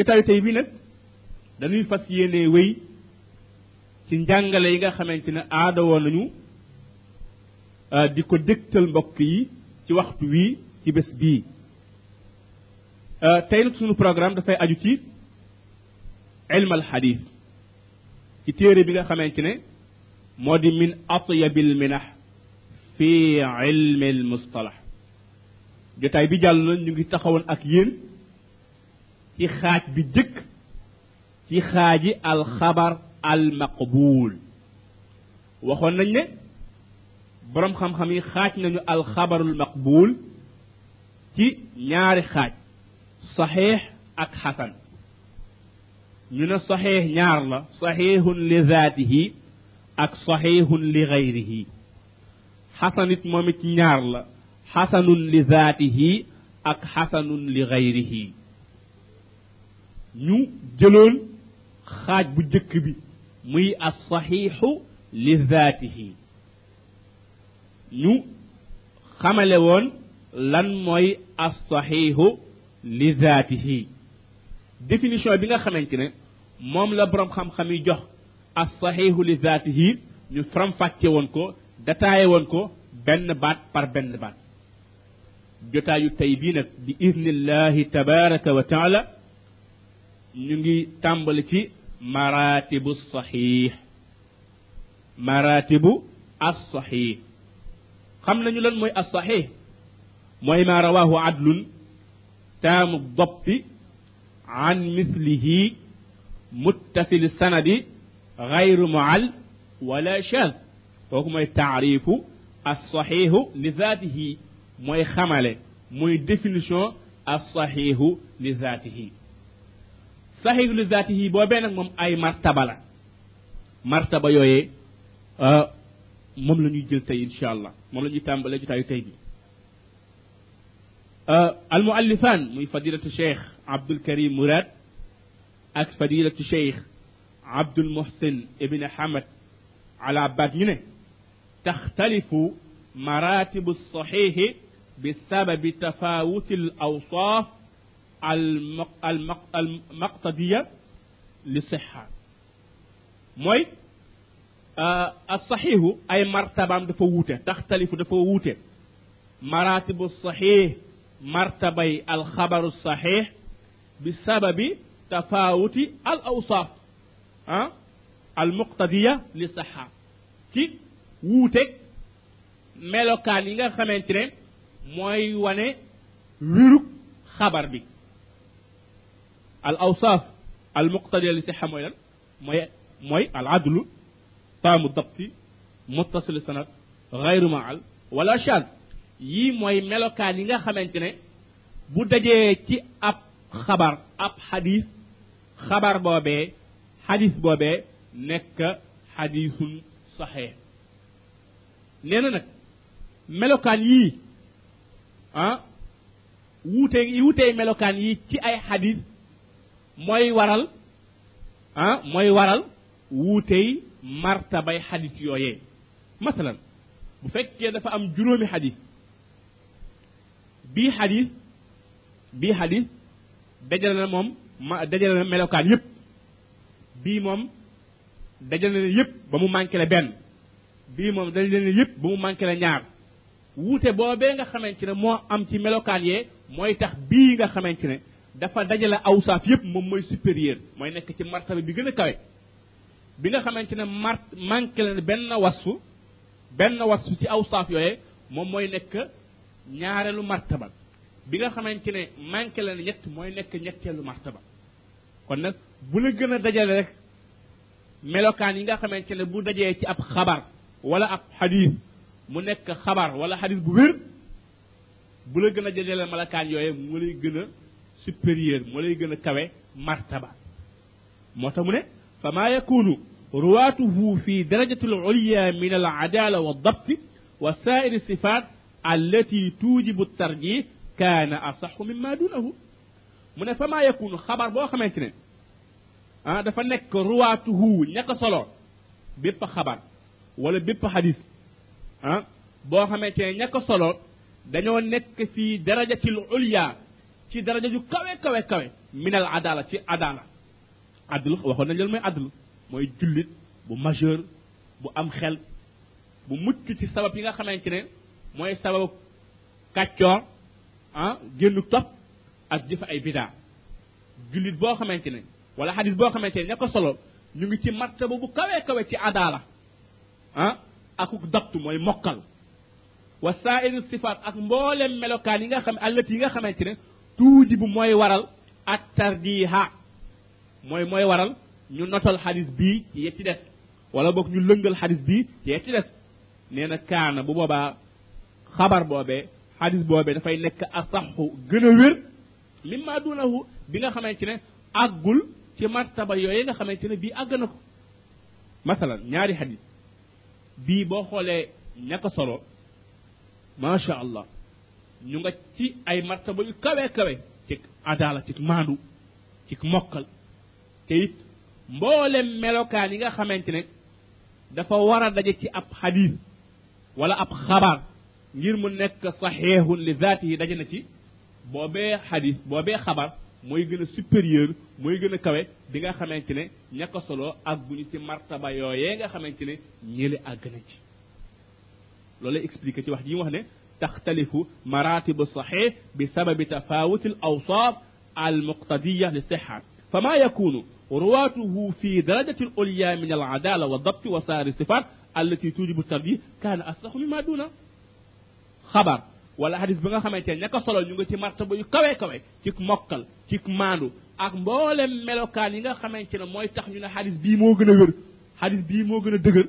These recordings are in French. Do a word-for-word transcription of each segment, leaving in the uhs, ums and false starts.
jotaay tey bi nag dañuy fas yéene wéy ci njàngale yi nga xamante ne aada woon nañu di ko dégtal mbokk yi ci waxtu wii ci bés bii tey nag sunu programme dafay aju ci ilm al hadith ci téere bi nga xamante ne moo di min atyabil minah fi ilm al mustalah jotaay bi jàll na ñu ngi taxawoon ak yéen ci xaaj bi jëkk ci xaaji al xabar al maqbul waxoon nañ ne borom xam-xam yi xaaj nañu al xabarul maqbul ci ñaari xaaj saxiix ak xasan ñu ne saxiix ñaar la saxiixun li zaatihi ak saxiixun li gayrihi xasan it moom it ñaar la xasanun li zaatihi ak xasanun li gayrihi ñu jëloon xaaj bu jëkk bi muy as saxiixu li zaatihi ñu xamale woon lan mooy as saxiixu li zaatihi définition bi nga xamante ne moom la borom xam-xam yi jox as saxiixu li zaatihi ñu faram-fàcce woon ko détaillé woon ko benn baat par benn baat jotaayu tey bii nag bi idnillahi tabaraka wa taala ñu ngi tàmbali ci maratibu saxiix maratibu as saxiix xam nañu lan mooy as saxiix mooy ma rawaahu adlun taamu doppi an mislihi muttasil sanadi gayru mual wala shaz kooku mooy taarifu as saxiixu li zaatihi mooy xamale mooy définition as saxiixu li zaatihi saxiixu li zaatihi boobee nag moom ay martaba la martaba yooyee moom la ñuy jël tey incha allah moom la ñuy tàmbalee jotaayu tey bi al muallifaan muy fadilatu cheikh Abdul Karim Mourad ak fadilatu cheikh Abdul Muhsin ibn Hamad ala baat ñu ne taxtalifu maratibu saxiixi bi sababi tafawuti al awsaaf المقتضية للصحة موي الصحيح أي مرتبة دفوته تختلف دفوته مراتب الصحيح مرتبة الخبر الصحيح بسبب تفاوت الأوصاف المقتضية للصحة كي ووتك ملوكان يغا خمانتين موي واني ويروك خبر بي الأوصاف المقتضية لصحة موي موي موي العدل تام الضبط متصل السند غير معل ولا شاذ يي موي ملوكان ييغا خامتيني بو داجي تي اب خبر اب حديث خبر بوبي حديث بوبي نك حديث صحيح نينا نك ملوكان يي ها ووتي ووتي ملوكان يي تي اي حديث mooy waral ah mooy waral wuutey martabay xadis yooyee masalan bu fekkee dafa am juróomi xadis bii xadis bii xadis dajale na moom ma dajale na melokaan yépp bii moom dajale na yépp ba mu manqué la benn bii moom dajale na yépp ba mu manqué la ñaar wuute boobee nga xamante ne moo am ci melokaan yee mooy tax bii nga xamante ne dafa dajale awsaaf yépp moom mooy supérieur mooy nekk ci martaba bi gën a kawe bi nga xamante ne mart manqué leen benn wasfu benn wasfu ci awsaaf yooyee moom mooy nekk ñaareelu martaba bi nga xamante ne manqué leen ñett mooy nekk ñetteelu martaba kon nag bu la gën a dajale rek melokaan yi nga xamante ne bu dajee ci ab xabar wala ab xadis mu nekk xabar wala xadis bu wér bu la gën a dajale melokaan yooyee mu lay gën a supérieur moo lay gën a kawe martaba moo tax mu ne fa maa yakunu ruwaatuhu fi darajati al ulya min al adala wa dabt wa sairi sifat allati tujibu tarjih kaana asaxu mimma dunahu mu ne fa maa yakunu xabar boo xamante ne ah dafa nekk ruwaatuhu ñaka solo bépp xabar wala bépp xadis ah boo xamante ne ñaka solo dañoo nekk fii darajati al ulya ci daraja ju kawe kawe kawe minal adala ci adala adl waxoon nañ leen mooy adl mooy jullit bu majeur bu am xel bu mucc ci sabab yi nga xamante ne mooy sababu kàccoor ah génnu topp ak jëf ay bidaa jullit boo xamante ne wala xadis boo xamante ne ña ko solo ñu ngi ci martaba bu kawe kawe ci adala ah akuk daptu mooy mokkal wa sa'iru sifaat ak mboolem melokaan yi nga xam allati yi nga xamante ne tuudi bu mooy waral at tardiha mooy mooy waral ñu notal xadis bii yee ci des wala boog ñu lëngal xadis bii yee ci des nee na kaana bu boobaa xabar boobee xadis boobee dafay nekk asaxu gën a wér limma duunahu bi nga xamante ne àggul ci martaba yooyu nga xamante ne bii àgg na ko masalan ñaari xadis bii boo xoolee ñaka solo macha allah ñu nga ci ay martaba yu kawe kawe ci adala ci maandu ci mokkal te it mboolem melokaan yi nga xamante ne dafa war a daje ci ab xadis wala ab xabaar ngir mu nekk saxiixun li zaatihi daje na ci boobee xadis boobee xabaar mooy gën a supérieur mooy gën a kawe bi nga xamante ne ñaka solo ak bu ñu ci martaba yooyee nga xamante ne ñële àgg na ci loolu lay expliqué ci wax ji mu wax ne taxtalifu maratibu saxix bi sababi tafawuti al awsaf al muqtadiya li sixa fa ma yakunu ruwatuhu fi darajati al ulya min al adala wa dabt wa saari sifat allati tujibu tardi kaana asaxu mima duna xabar wala hadis bi nga xamante ne ñaka solo ñu ngi ci martaba yu kawe kawe ci mokkal ci maandu ak mboolem melokaan yi nga xamante ne mooy tax ñu ne hadis bii moo gën a wér hadis bii moo gën a dëgër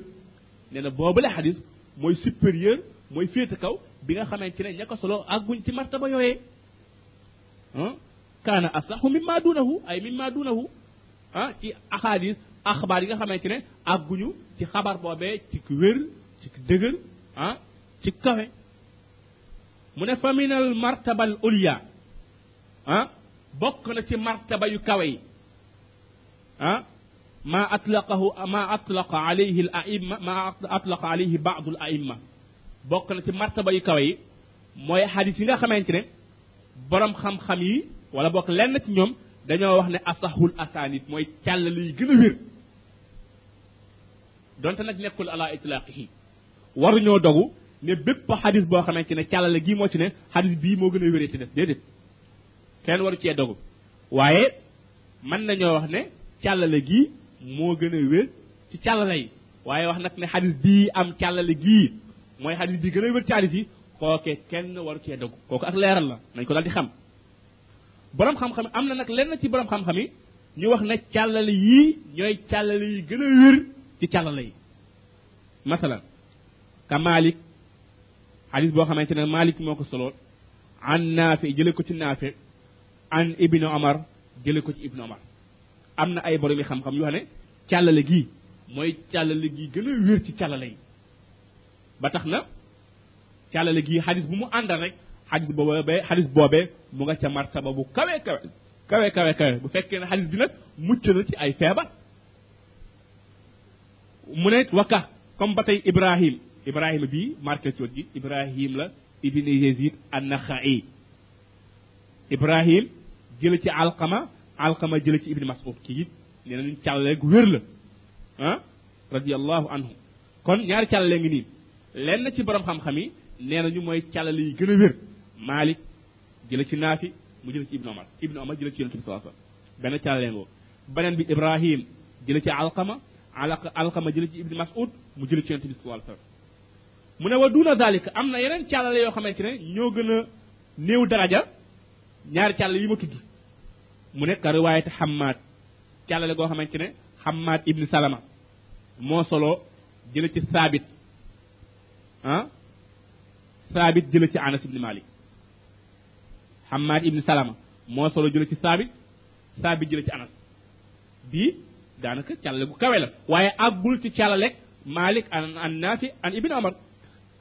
nee na boobale hadis mooy supérieur mooy féete kaw bi nga xamante ne ña ko solo àgguñ ci martaba yooyee ah kaana asaxu mimma duunahu ay mimma duunahu ah ci axaadis axbaar yi nga xamante ne àgguñu ci xabaar boobee ci wér ci dëgër ah ci kawe mu ne fa minal martaba al ulya ah bokk na ci martaba yu kawe yi ah ma atlaqahu ma atlaqa alayhi al a'imma ma atlaqa alayhi ba'd al a'imma bokk na ci martaba yu kawe yi mooy xadis yi nga xamante ne borom xam-xam yi wala bokk lenn ci ñoom dañoo wax ne asahul asanid mooy càllale yi gën a wér donte nag nekkul ala itlaqihi waruñoo dogu ne bépp xadis boo xamante ne càllale gii moo ci ne xadis bii moo gën a wéree ci def déedéet kenn waru cee dogu waaye mën nañoo wax ne càllale gii moo gën a wér ci càllale yi waaye wax nag ne xadis bii am càllale gii mooy xadis bii gën a wér ci xadis yi kooke kenn waru cee dogg kooku ak leeral la nañ ko daal di xam borom xam-xam am na nag lenn ci borom xam-xam yi ñu wax ne càllale yii ñooy càllale yi gën a wér ci càllale yi masalan ka Malik xadis boo xamante ne Malik moo ko solo an Naafi jële ko ci Naafi an Ibnu Omar jële ko ci Ibnu Omar am na ay borom yi xam-xam yu wax ne càllale gii mooy càllale gii gën a wér ci càllale yi ba tax na càllale gii xadis bu mu àndal rek xadis boobee xadis boobee mu nga ca martaba bu kawe kawe kawe kawe kawe bu fekkee ne xadis bi nag mucc na ci ay feebar mu ne wakka comme ba tey Ibrahim Ibrahim bii marqué ci wot gi Ibrahim la ibn Yezid An-Nakhai Ibrahim jële ci Alqama Alqama jële ci Ibn Mas'ud kii it nee nañu càllale gu wér la ah radiyallahu anhu kon ñaari càllale ngi nii lenn ci borom xam-xam yi nee nañu mooy càllale yi gën a wér Malik jële ci Naafi mu jële ci Ibn Omar Ibn Omar jële ci Yonent bi sallallahu alayhi wasallam benn càllale ngoo beneen bi Ibrahim jële ci Alqama Alqama jële ci Ibn Mas'ud mu jële ci Yonent bi sallallahu alayhi wasallam mu ne wa duna zalika am na yeneen càllale yoo xamante ne ñoo gën a néew daraja ñaari càllale yi ma tudd mu ne ka riwaayati Hammad càllale goo xamante ne Hammad ibn Salama moo solo jële ci Saabit ah Saabit jële ci Anas ibn Malik Hammad ibn Salama moo solo jële ci Saabit Saabit jële ci Anas bii daanaka càllale gu kawe la waaye àggul ci càllalek Malik an an Naafi an Ibn Omar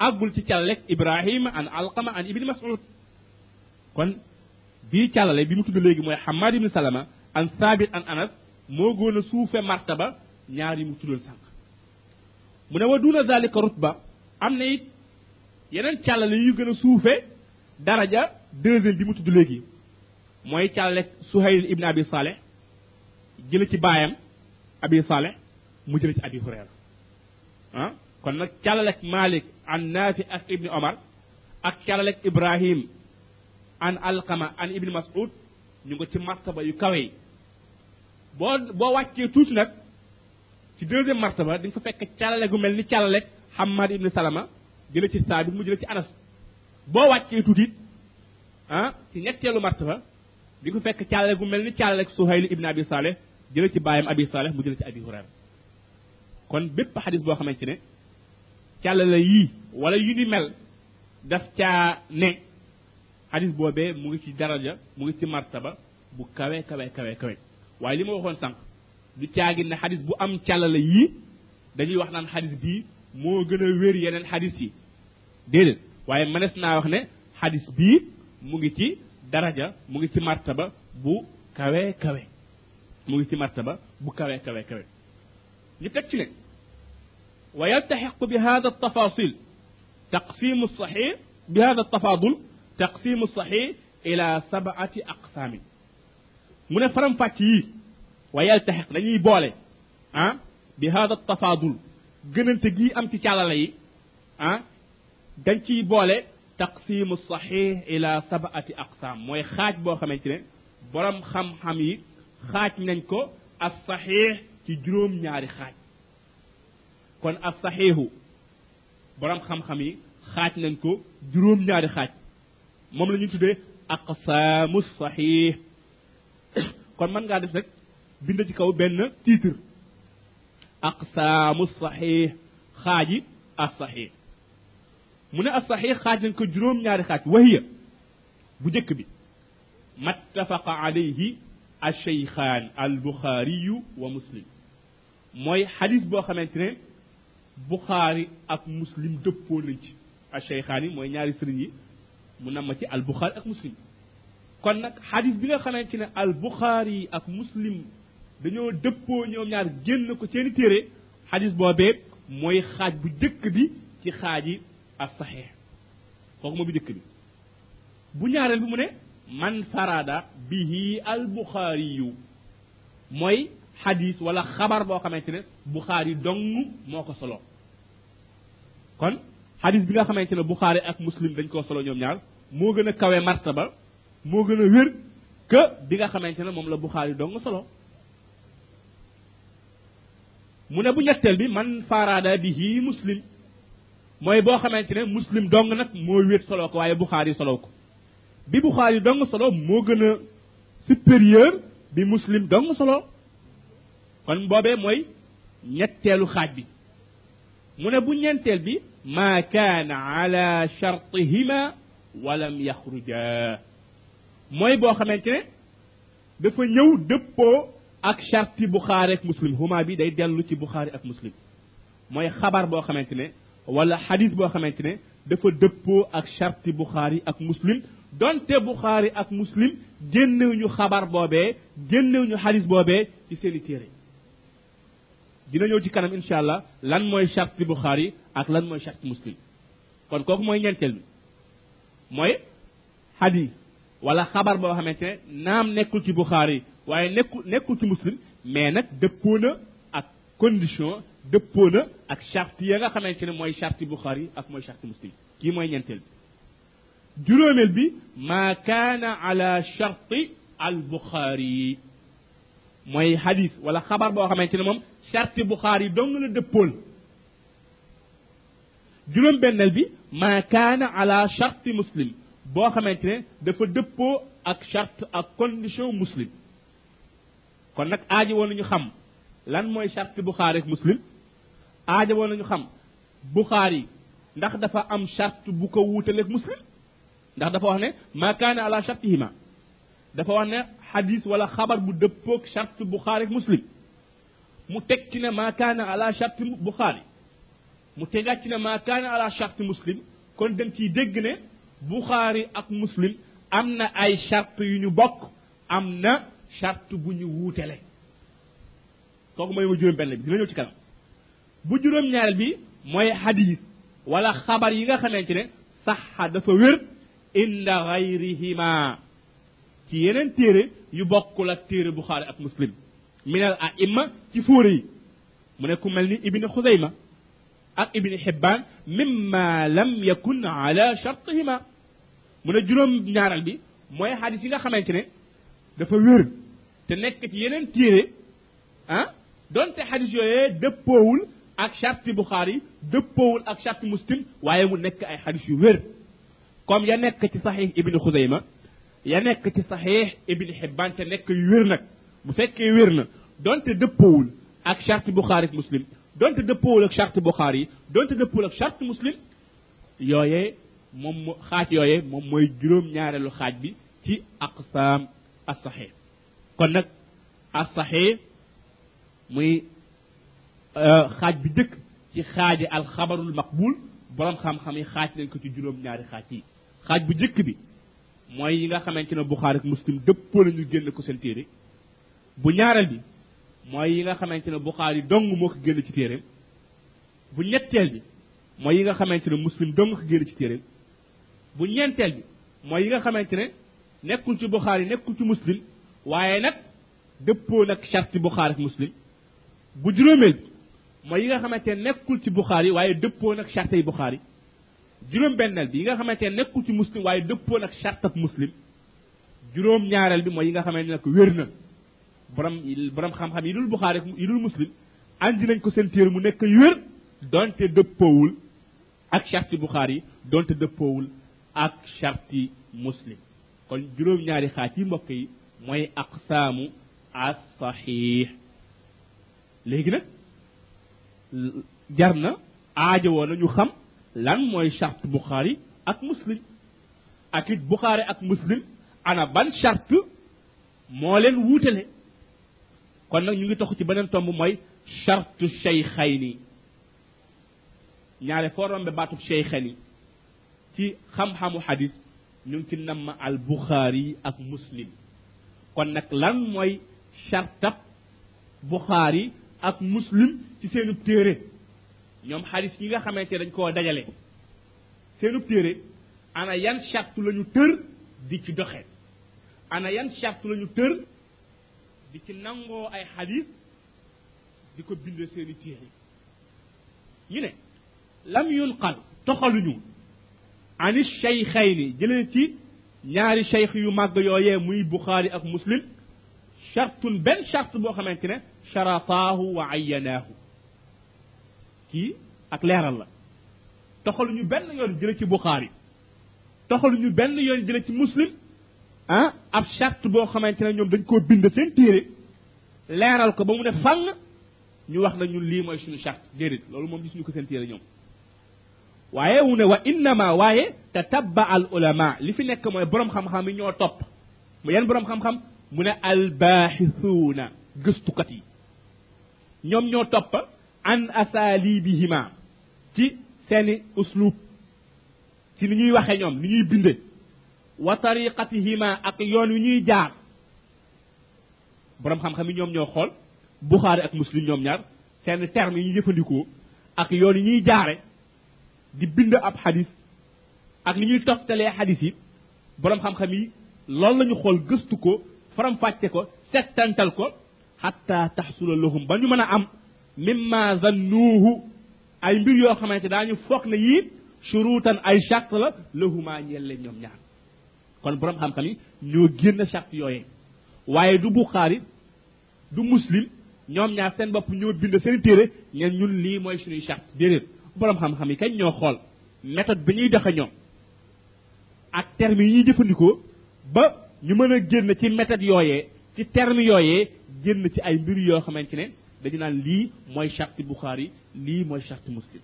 àggul ci càllalek Ibrahim an Alqama an Ibn Mas'ud kon bii càllale bi mu tudd léegi mooy Hammad ibn Salama an Saabit an Anas moo gën a suufe martaba ñaar yi mu tuddoon sànq mu ne wa duna zalika rutba am na it yeneen càllale yu gën a suufe daraja deuxième bi mu tudd léegi mooy càllale Suhail ibn Abi Salih jële ci baayam Abi Salih mu jële ci Abi Hurair ah kon nag càllale Malik an Nafi ak Ibn Omar ak càllale Ibrahim an Alqama an Ibn Mas'ud ñu ngi ci martaba yu kawe yi boo boo wàccee tuuti nag ci deuxième martaba di nga fa fekk càllale gu mel ni càllale Hammad ibn Salama jële ci Saabit mu jële ci Anas boo wàccee tuuti ah ci ñetteelu martaba di ko fekk càllale gu mel ni càllale Suhayl ibn Abi Salih jële ci baayam Abi Salih mu jële ci Abi Hurayra kon bépp xadis boo xamante ne càllale yii wala yu ni mel daf caa ne xadis boobee mu ngi ci daraja mu ngi ci martaba bu kawe kawe kawe kawe waaye li ma waxoon sànq du caagi ne xadis bu am càllale yii dañuy wax naan xadis bii moo gën a wér yeneen xadis yi déedéet waaye mënees naa wax ne xadis bii mu ngi ci daraja mu ngi ci martaba bu kawe kawe mu ngi ci martaba bu kawe kawe kawe ñu teg ci ne wa yaltaxiqu bi hada altafasil taqsimu saxix bi hada altafadul taqsimu saxix ila sabati aqsaamin mu ne faram-fàcc yi wa yaltaxiq dañuy boole ah bi hada altafadul gënante gii am ci càllala yi ah dañ ciy boole taqsimu saxix ila sabati aqsam mooy xaaj boo xamante ne borom xam-xam yi xaaj nañ ko as saxix ci juróom-ñaari xaaj kon as saxiixu borom xam-xam yi xaaj nañ ko juróom-ñaari xaaj moom la ñuy tuddee aqsaamu saxix kon mën ngaa def rek bind ci kaw benn titre aqsaamu saxix xaaji as saxix mu ne as saxix xaaj nañ ko juróom-ñaari xaaj wahiya bu njëkk bi mattafaqa alayhi ash-shaykhaan al-Bukhariyu wa Muslim mooy xadis boo xamante ne Bukhari ak Muslim dëppoo nañ ci ash-shaykhaan yi mooy ñaari sëriñ yi mu namm ci al-Bukhari ak Muslim kon nag xadis bi nga xamante ne al-Bukhari ak Muslim dañoo dëppoo ñoom ñaar génn ko seeni téere xadis boobee mooy xaaj bu njëkk bi ci xaaji as-saxiix kooku moo bi njëkk bi bu ñaareel bi mu ne man farada bihi al-Bukhariyu mooy xadis wala xabar boo xamante ne Bukhari dong moo ko solo kon xadis bi nga xamante ne Bukhari ak Muslim dañ koo solo ñoom ñaar moo gën a kawe martaba moo gën a wér que bi nga xamante ne moom la Bukhari dong solo mu ne bu ñetteel bi man farada bihi Muslim mooy boo xamante ne Muslim dong nag moo wéet solo ko waaye Bukhari solo ko bi Bukhari dong solo moo gën a supérieur bi Muslim dong solo kon boobee mooy ñetteelu xaaj bi mu ne bu ñeenteel bi maa kaana ala chartihima walam yaxruja mooy boo xamante ne dafa ñëw dëppoo ak charti Bukhari ak Muslim huma bi day dellu ci Bukhari ak Muslim mooy xabar boo xamante ne wala xadis boo xamante ne dafa dëppoo ak charti Bukhari ak Muslim donte Bukhari ak Muslim génnewuñu xabar boobee génnewuñu xadis boobee ci seeni téere dina ñëw ci kanam incha allah lan mooy charti Bukhari ak lan mooy charti Muslim kon kooku mooy ñeenteel bi mooy xadis wala xabar boo xamante ne naam nekkul ci Bukhari waaye nekkul nekkul ci Muslim mais nag dëppoo na ak condition dëppoo na ak charte ya nga xamante ne mooy charte Bukhari ak mooy charte Muslim kii mooy ñeenteel bi juróomeel bi maa kaana ala charte al Bukhari mooy hadith wala xabar boo xamante ne moom charte Bukhari dong la dëppool juróom benneel bi maa kaana ala charte Muslim boo xamante ne dafa dëppoo ak charte ak condition Muslim kon nag aaji woon nañu xam lan mooy charte Bukhari ak Muslim aaja woon nañu xam Bukhari ndax dafa am charte bu ko wuutaleeg Muslim ndax dafa wax ne ma kaana ala chartihima dafa wax ne xadis wala xabar bu dëppoog charte Bukhari ak Muslim mu teg ci ne ma kaana ala charte Bukhari mu tegaat ci ne ma kaana ala charte Muslim kon dañ ciy dégg ne Bukhari ak Muslim am na ay charte yu ñu bokk am na charte bu ñu wuutale kooku mooy ma juróom benn bi dina ñëw ci kanam bu juróom-ñaareel bi mooy xadis wala xabar yi nga xamante ne saxa dafa wér inda gayrihima ci yeneen téere yu bokkul ak téere Buxaari ak Muslim minal aïma ci fóore yi mu ne ku mel ni Ibn Xuzayma ak Ibn Hibban mimma lam yakun ala shartihima mu ne juróom ñaaral bi mooy xadis yi nga xamante ne dafa wér te nekk ci yeneen téere ah donte xadis yooyee dëppoowul ak sharti Buxaari dëppoowul ak sharti Muslim waaye mu nekk ay xadis yu wér comme ya nekk ci saxiix Ibn Xuzayma ya nekk ci saxiix Ibn Hibban te nekk yu wér nag bu fekkee wér na donte dëppoowul ak charte Buxaari ak Muslim donte dëppoowul ak charte Buxaari donte dëppoowul ak charte Muslim yooyee moom xaaj yooyee moom mooy juróom-ñaareelu xaaj bi ci aqsaam as-saxiix kon nag as-saxiix muy xaaj bi njëkk ci xaaji alxabarul maqbul borom xam-xam yi xaaj nañ ko ci juróom-ñaari xaaj yi xaaj bu njëkk bi mooy yi nga xamante ne Buxaari ak Muslim dëppoo nañu génn ko seen téere bu ñaareel bi mooy yi nga xamante ne Buxaari dong moo ko génn ci téeréem bu ñetteel bi mooy yi nga xamante ne Muslim dong ko génn ci téeréem bu ñeenteel bi mooy yi nga xamante ne nekkul ci Buxaari nekkul ci Muslim waaye nag dëppoo nag charte Buxaari ak Muslim bu juróomeel bi mooy yi nga xamante ne nekkul ci Buxaari waaye dëppoo nag charte yi Buxaari juróom-benneel bi yi nga xamante ne nekkul ci Muslim waaye dëppoo nag charte ak Muslim juróom-ñaareel bi mooy yi nga xamante ne nag wér na borom borom xam-xam yi dul Buxaari yi dul Muslim andi nañ ko seen téere mu nekk yu wér donte dëppoowul ak charti Buxaari donte dëppoowul ak charti Muslim kon juróom-ñaari xaaj yi mbokk yi mooy aqsaamu as-saxiix léegi nag jar na aajowoo na ñu xam lan mooy charte Buxaari ak Muslim ak it Buxaari ak Muslim ana ban charte moo leen wuutale kon nag ñu ngi tox ci beneen tomb mooy chartu Shaykhayni ñaare foo rombe baatub Shaykhayni ci xam-xamu hadis ñu ngi ci namm al Buxaari ak Muslim kon nag lan mooy chartab Buxaari ak Muslim ci seenub téere ñoom hadis yi nga xamante dañ koo dajale seenub téere ana yan chartu la ñu tër di ci doxe ana yan chartu la ñu tër di ci nangoo ay xadis di ko bindee seeni téere ñu ne lam yunqal toxaluñu ani Shaykhayni jëlee ci ñaari cheikh yu màgg yooyee muy Buxaari ak Muslim chartun benn charte boo xamante ne charataahu wa ayyanaahu kii ak leeral la toxaluñu benn yoon jëlee ci Buxaari toxaluñu benn yoon jëlee ci Muslim ah ab charte boo xamante ne ñoom dañ koo bind seen téere leeral ko ba mu ne fang ñu wax na ñun lii mooy suñu charte déedéet loolu moom gisuñu ko seen téere ñoom waaye wu ne wa innama waaye tatabba al ulama li fi nekk mooy borom xam-xam yi ñoo topp mu yan borom xam-xam mu ne albaaxisuuna gëstukat yi ñoom ñoo topp an asalibihima ci seeni uslub ci ni ñuy waxee ñoom ni ñuy binde wa tariqatihima ak yoon wi ñuy jaar borom xam-xam yi ñoom ñoo xool Buxaari ak Muslim ñoom ñaar seen terme yi ñu jëfandikoo ak yoon yi ñuy jaare di bind ab xadis ak ni ñuy toftalee xadis yi borom xam-xam yi loolu la ñu xool gëstu ko faram-fàcce ko settantal ko xatta taxsula lahum ba ñu mën a am mimma zannuuhu ay mbir yoo xamante daañu foog ne yii shuruutan ay charte la lahuma ñeel leen ñoom ñaar kon borom xam-xam yi ñoo génn charte yooyee waaye du Buxaari du Muslim ñoom ñaar seen bopp ñoo bind seen téere ñeen ñun lii mooy suñuy charte déedéet borom xam-xam yi kañ ñoo xool méthode bi ñuy doxe ñoom ak termes yi ñuy jëfandikoo ba ñu mën a génn ci méthode yooyee ci termes yooyee génn ci ay mbir yoo xamante ne dañu naan lii mooy charte Buxaari lii mooy charte Muslim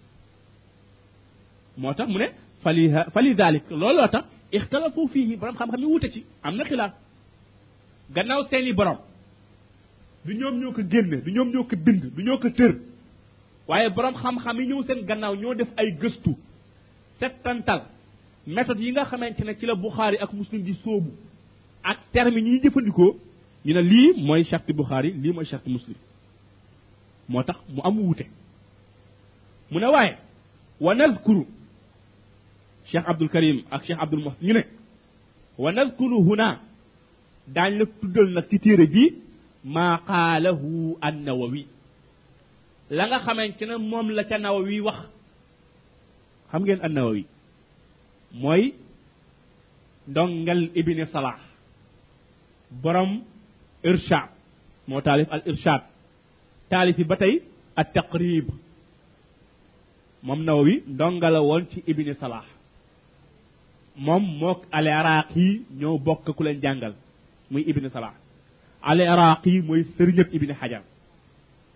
moo tax mu ne fali fali dalik looloo tax ixtalafu fiihi borom xam-xam yi wute ci am na xilaaf gannaaw seeni borom du ñoom ñoo ko génne du ñoom ñoo ko bind du ñoo ko tër waaye borom xam-xam yi ñëw seen gannaaw ñoo def ay gëstu settantal méthode yi nga xamante ne ci la Buxaari ak Muslim di sóobu ak terme yi ñuy jëfandikoo ñu ne lii mooy charte Buxaari lii mooy charte Muslim moo tax mu am wuute mu ne waaye wa nadkuru Cheikh Abdul Karim ak Cheikh Abdul Mohsin ñu ne wa nadkuru huna daañu la tuddal nag ci téere bi maa qaalahu an-Nawawi la nga xamante ne moom la ca Nawawi wax. xam ngeen an-Nawawi mooy dongal Ibn Salah borom Irshad moo taalif al-Irshad taalifi ba tey at-Taqrib moom Nawawi dongala woon ci Ibn Salah moom mook al-Iraqi ñoo bokk ku leen jàngal muy Ibn Salah al-Iraqi mooy sëriñëb Ibn Hadjar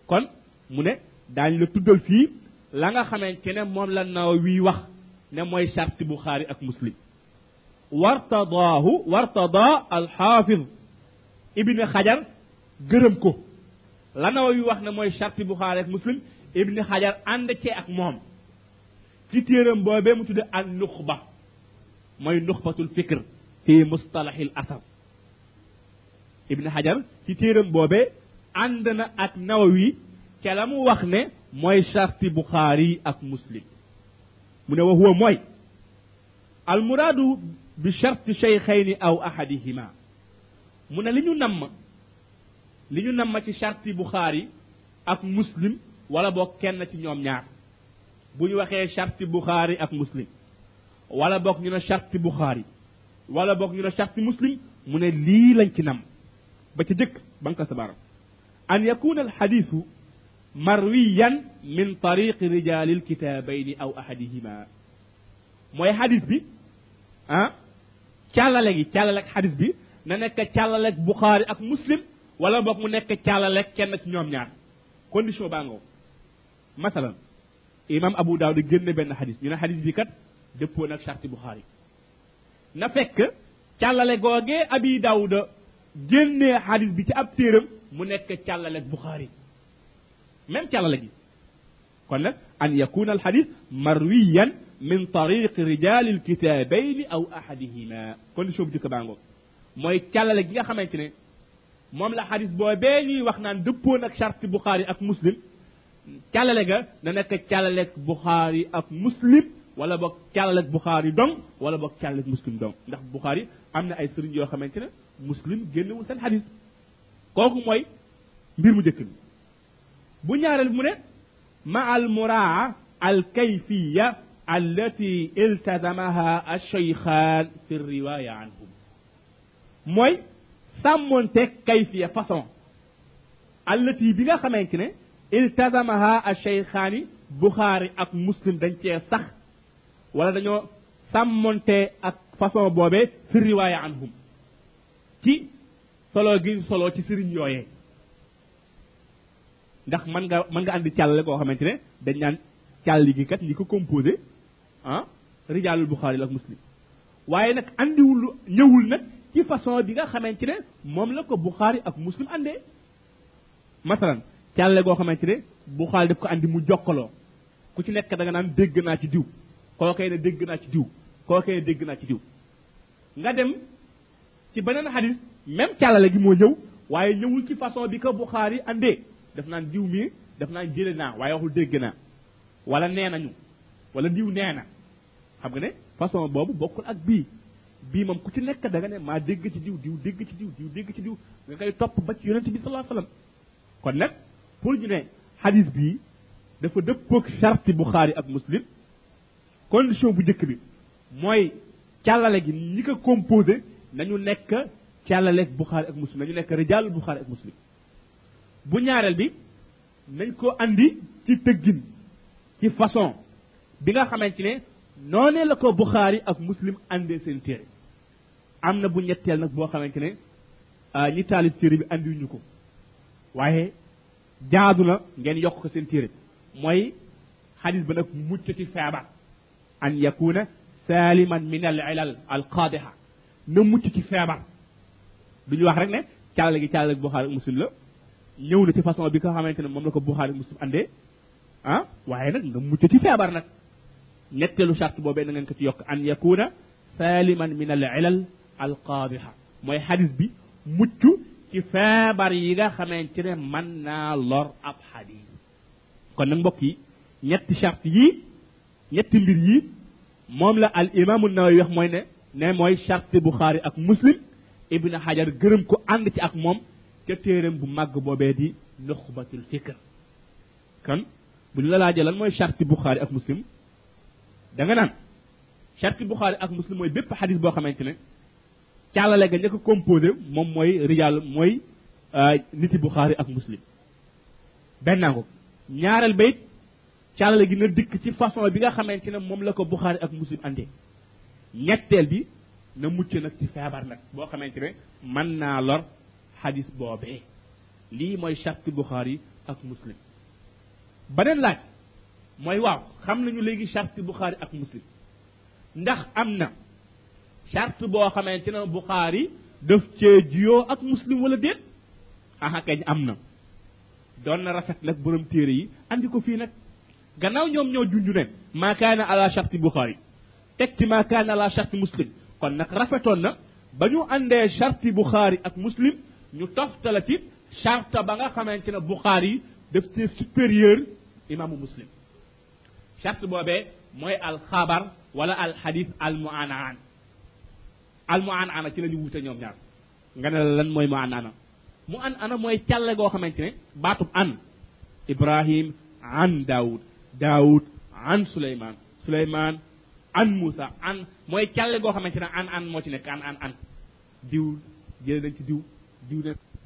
kon mu ne daañu la tuddal fii la nga xamante ne moom la Nawawi wax ne mooy charte Bukhari ak Muslim wartadaahu wartadaa al-Hafiz Ibn Hadjar gërëm ko la Nawawi wax ne mooy charte Bukhari ak Muslim Ibn Hadjar ànd cee ak moom ci téeram boobee mu tudde an-Nukhba mooy nukhbatul fikr fi mustalahil athar Ibn Hadjar ci téeram boobee ànd na ak Nawawi ca la mu wax ne mooy sharti Bukhari ak Muslim mu ne wa huwa mooy al muraadu bi sharti shaykhayni aw ahadihima mu ne li ñu namm li ñu namm ci sharti Bukhari ak Muslim wala boog kenn ci ñoom ñaar bu ñu waxee sharti Bukhari ak Muslim wala boog ñu ne sharti Bukhari wala boog ñu ne sharti Muslim mu ne lii lañ ci namm ba ci dëkk banka sabaram an yakuna al hadithu marwiyan min tariqi rijalil kitabayni aw ahadihima mooy xadis bi ah càllale gi càllaleeg xadis bi na nekk càllaleeg Bukhari ak Muslim wala boog mu nekk càllaleeg kenn ci ñoom ñaar condition baa ngoo masalan imam Abu Dawud génne benn xadis ñu ne xadis bi kat dëppoo nag charti Bukhari na fekk càllale googee Abi Dawud génnee xadis bi ci ab téeram mu nekk càllaleeg Bukhari même càllale gi kon nag an yakuna alxadis marwiyan min tariq rijali alkitabayni aw ahadihima condition bu jëkk baangoog mooy càllale gi nga xamante ne moom la xadis boobee ñuy wax naan dëppoon ak charte Bukhari ak Muslim càllale ga na nekk càllaleeg Bukhari ak Muslim wala boog càllaleeg Bukhari dong wala boog càllaleeg Muslim dong ndax Bukhari am na ay sëriñ yoo xamante ne Muslim génnewul seen xadis kooku mooy mbir mu jëkk bi bu ñaareel mu ne ma al muraa al kayfiya allati iltazamaha ash-shaykhan fi riwaya anhum mooy sàmmonteeg kayfiya façon allati bi nga xamante ne iltazamaha ash-shaykhaani Bukhari ak Muslim dañ cee sax wala dañoo sàmmonte ak façon boobee fi riwaya anhum ci solo gi solo ci sëriñ yooyee ndax mën nga mën nga andi càllale koo xamante ne dañ naan càll gi kat ñi ko composé ah rijaalul Bukhari ak Muslim waaye nag andiwul ñëwul nag ci façon bi nga xamante ne moom la ko Bukhari ak Muslim andee masalan càllale goo xamante ne Bukhari daf ko andi mu jokkaloo ku ci nekk da nga naan dégg naa ci diw kookee ne dégg naa ci diw kookee ne dégg naa ci diw nga dem ci beneen xadis même càllale gi moo ñëw waaye ñëwul ci façon bi ko Bukhari andee daf naan diw mii daf naan jële naa waaye waxul dégg naa wala nee nañu wala diw nee na xam nga ne façon boobu bokkul ak bii bii moom ku ci nekk da nga ne maa dégg ci diw diw dégg ci diw diw dégg ci diw nga koy topp ba ci yonent bi sallallahu alayhi wasallam kon nag pour ñu ne xadis bii dafa dëppoog charti Bukhari ak Muslim condition bu njëkk bi mooy càllale gi ñi ko composé nañu nekk càllaleeg Bukhari ak Muslim nañu nekk rijaalu Bukhari ak Muslim bu ñaareel bi nañ ko andi ci tëggin ci façon bi nga xamante ne noonee la ko Bukhari ak Muslim andee seen téere am na bu ñetteel nag boo xamante ne ñi taalif téere bi andiwuñu ko waaye jaadu na ngeen yokk ko seen téere mooy xadis ba nag mucc ci feebar an yakuna saliman min al ilal al qadiha na mucc ci feebar duñu wax rek ne càll gi càll gi Bukhari ak Muslim la ñëw na ci façon bi nga xamante ne moom la ko Bukhari Muslim andee ah waaye nag nga mucc ci feebar nag ñetteelu charte boobee na ngeen ko ci yokk an yakuna saliman min al ilal al qadiha mooy xadis bi mucc ci feebar yi nga xamante ne mën naa lor ab xadis kon nag mbokk yi ñetti charte yii ñetti mbir yii moom la al imam an-Nawawi wax mooy ne ne mooy charte Bukhari ak Muslim Ibn Hadjar gërëm ko ànd ci ak moom ca téeram bu màgg boobee di Nuxbatul Fikr. Kan bu ñu la laajee lan mooy charte Bukhari ak Muslim da nga naan charte Bukhari ak Muslim mooy bépp xadis boo xamante ne caalale ga njëkk composé moom mooy rijaal mooy niti Bukhari ak Muslim. Benn ko ñaareel bayit caalale gi na dikk ci façon bi nga xamante ne moom la ko Bukhari ak Muslim andee. Ñetteel bi na mucc nag ci feebar nag boo xamante ne mën naa lor xadis boobee. Lii mooy charte Bukhari ak Muslim. Beneen laaj mooy waaw xam nañu léegi charte Bukhari ak Muslim ndax am na charte boo xamante ne Bukhari daf cee juyoo ak Muslim wala déet aha kañ am na doon na rafet nag borom téere yi andi ko fii nag gannaaw ñoom ñoo junju ne maa kaana ala charte Bukhari teg ci maa kaana ala charte Muslim kon nag rafetoon na ba ñu andee charte Bukhari ak Muslim ñu toftala ci charte ba nga xamante ne Bukhari daf cee supérieur imaamu Muslim charte boobee mooy alxabar wala alxadis almuanaan almuanaan ci la ñu wuute ñoom ñaar nga ne la lan mooy muanaan mu an ana mooy càlle goo xamante ne baatub an Ibrahim an Daoud Daoud an Souleymane Souleymane an Moussa an mooy càlle goo xamante ne an an moo ci nekk an an an diw jëlee nañ ci diw diw ne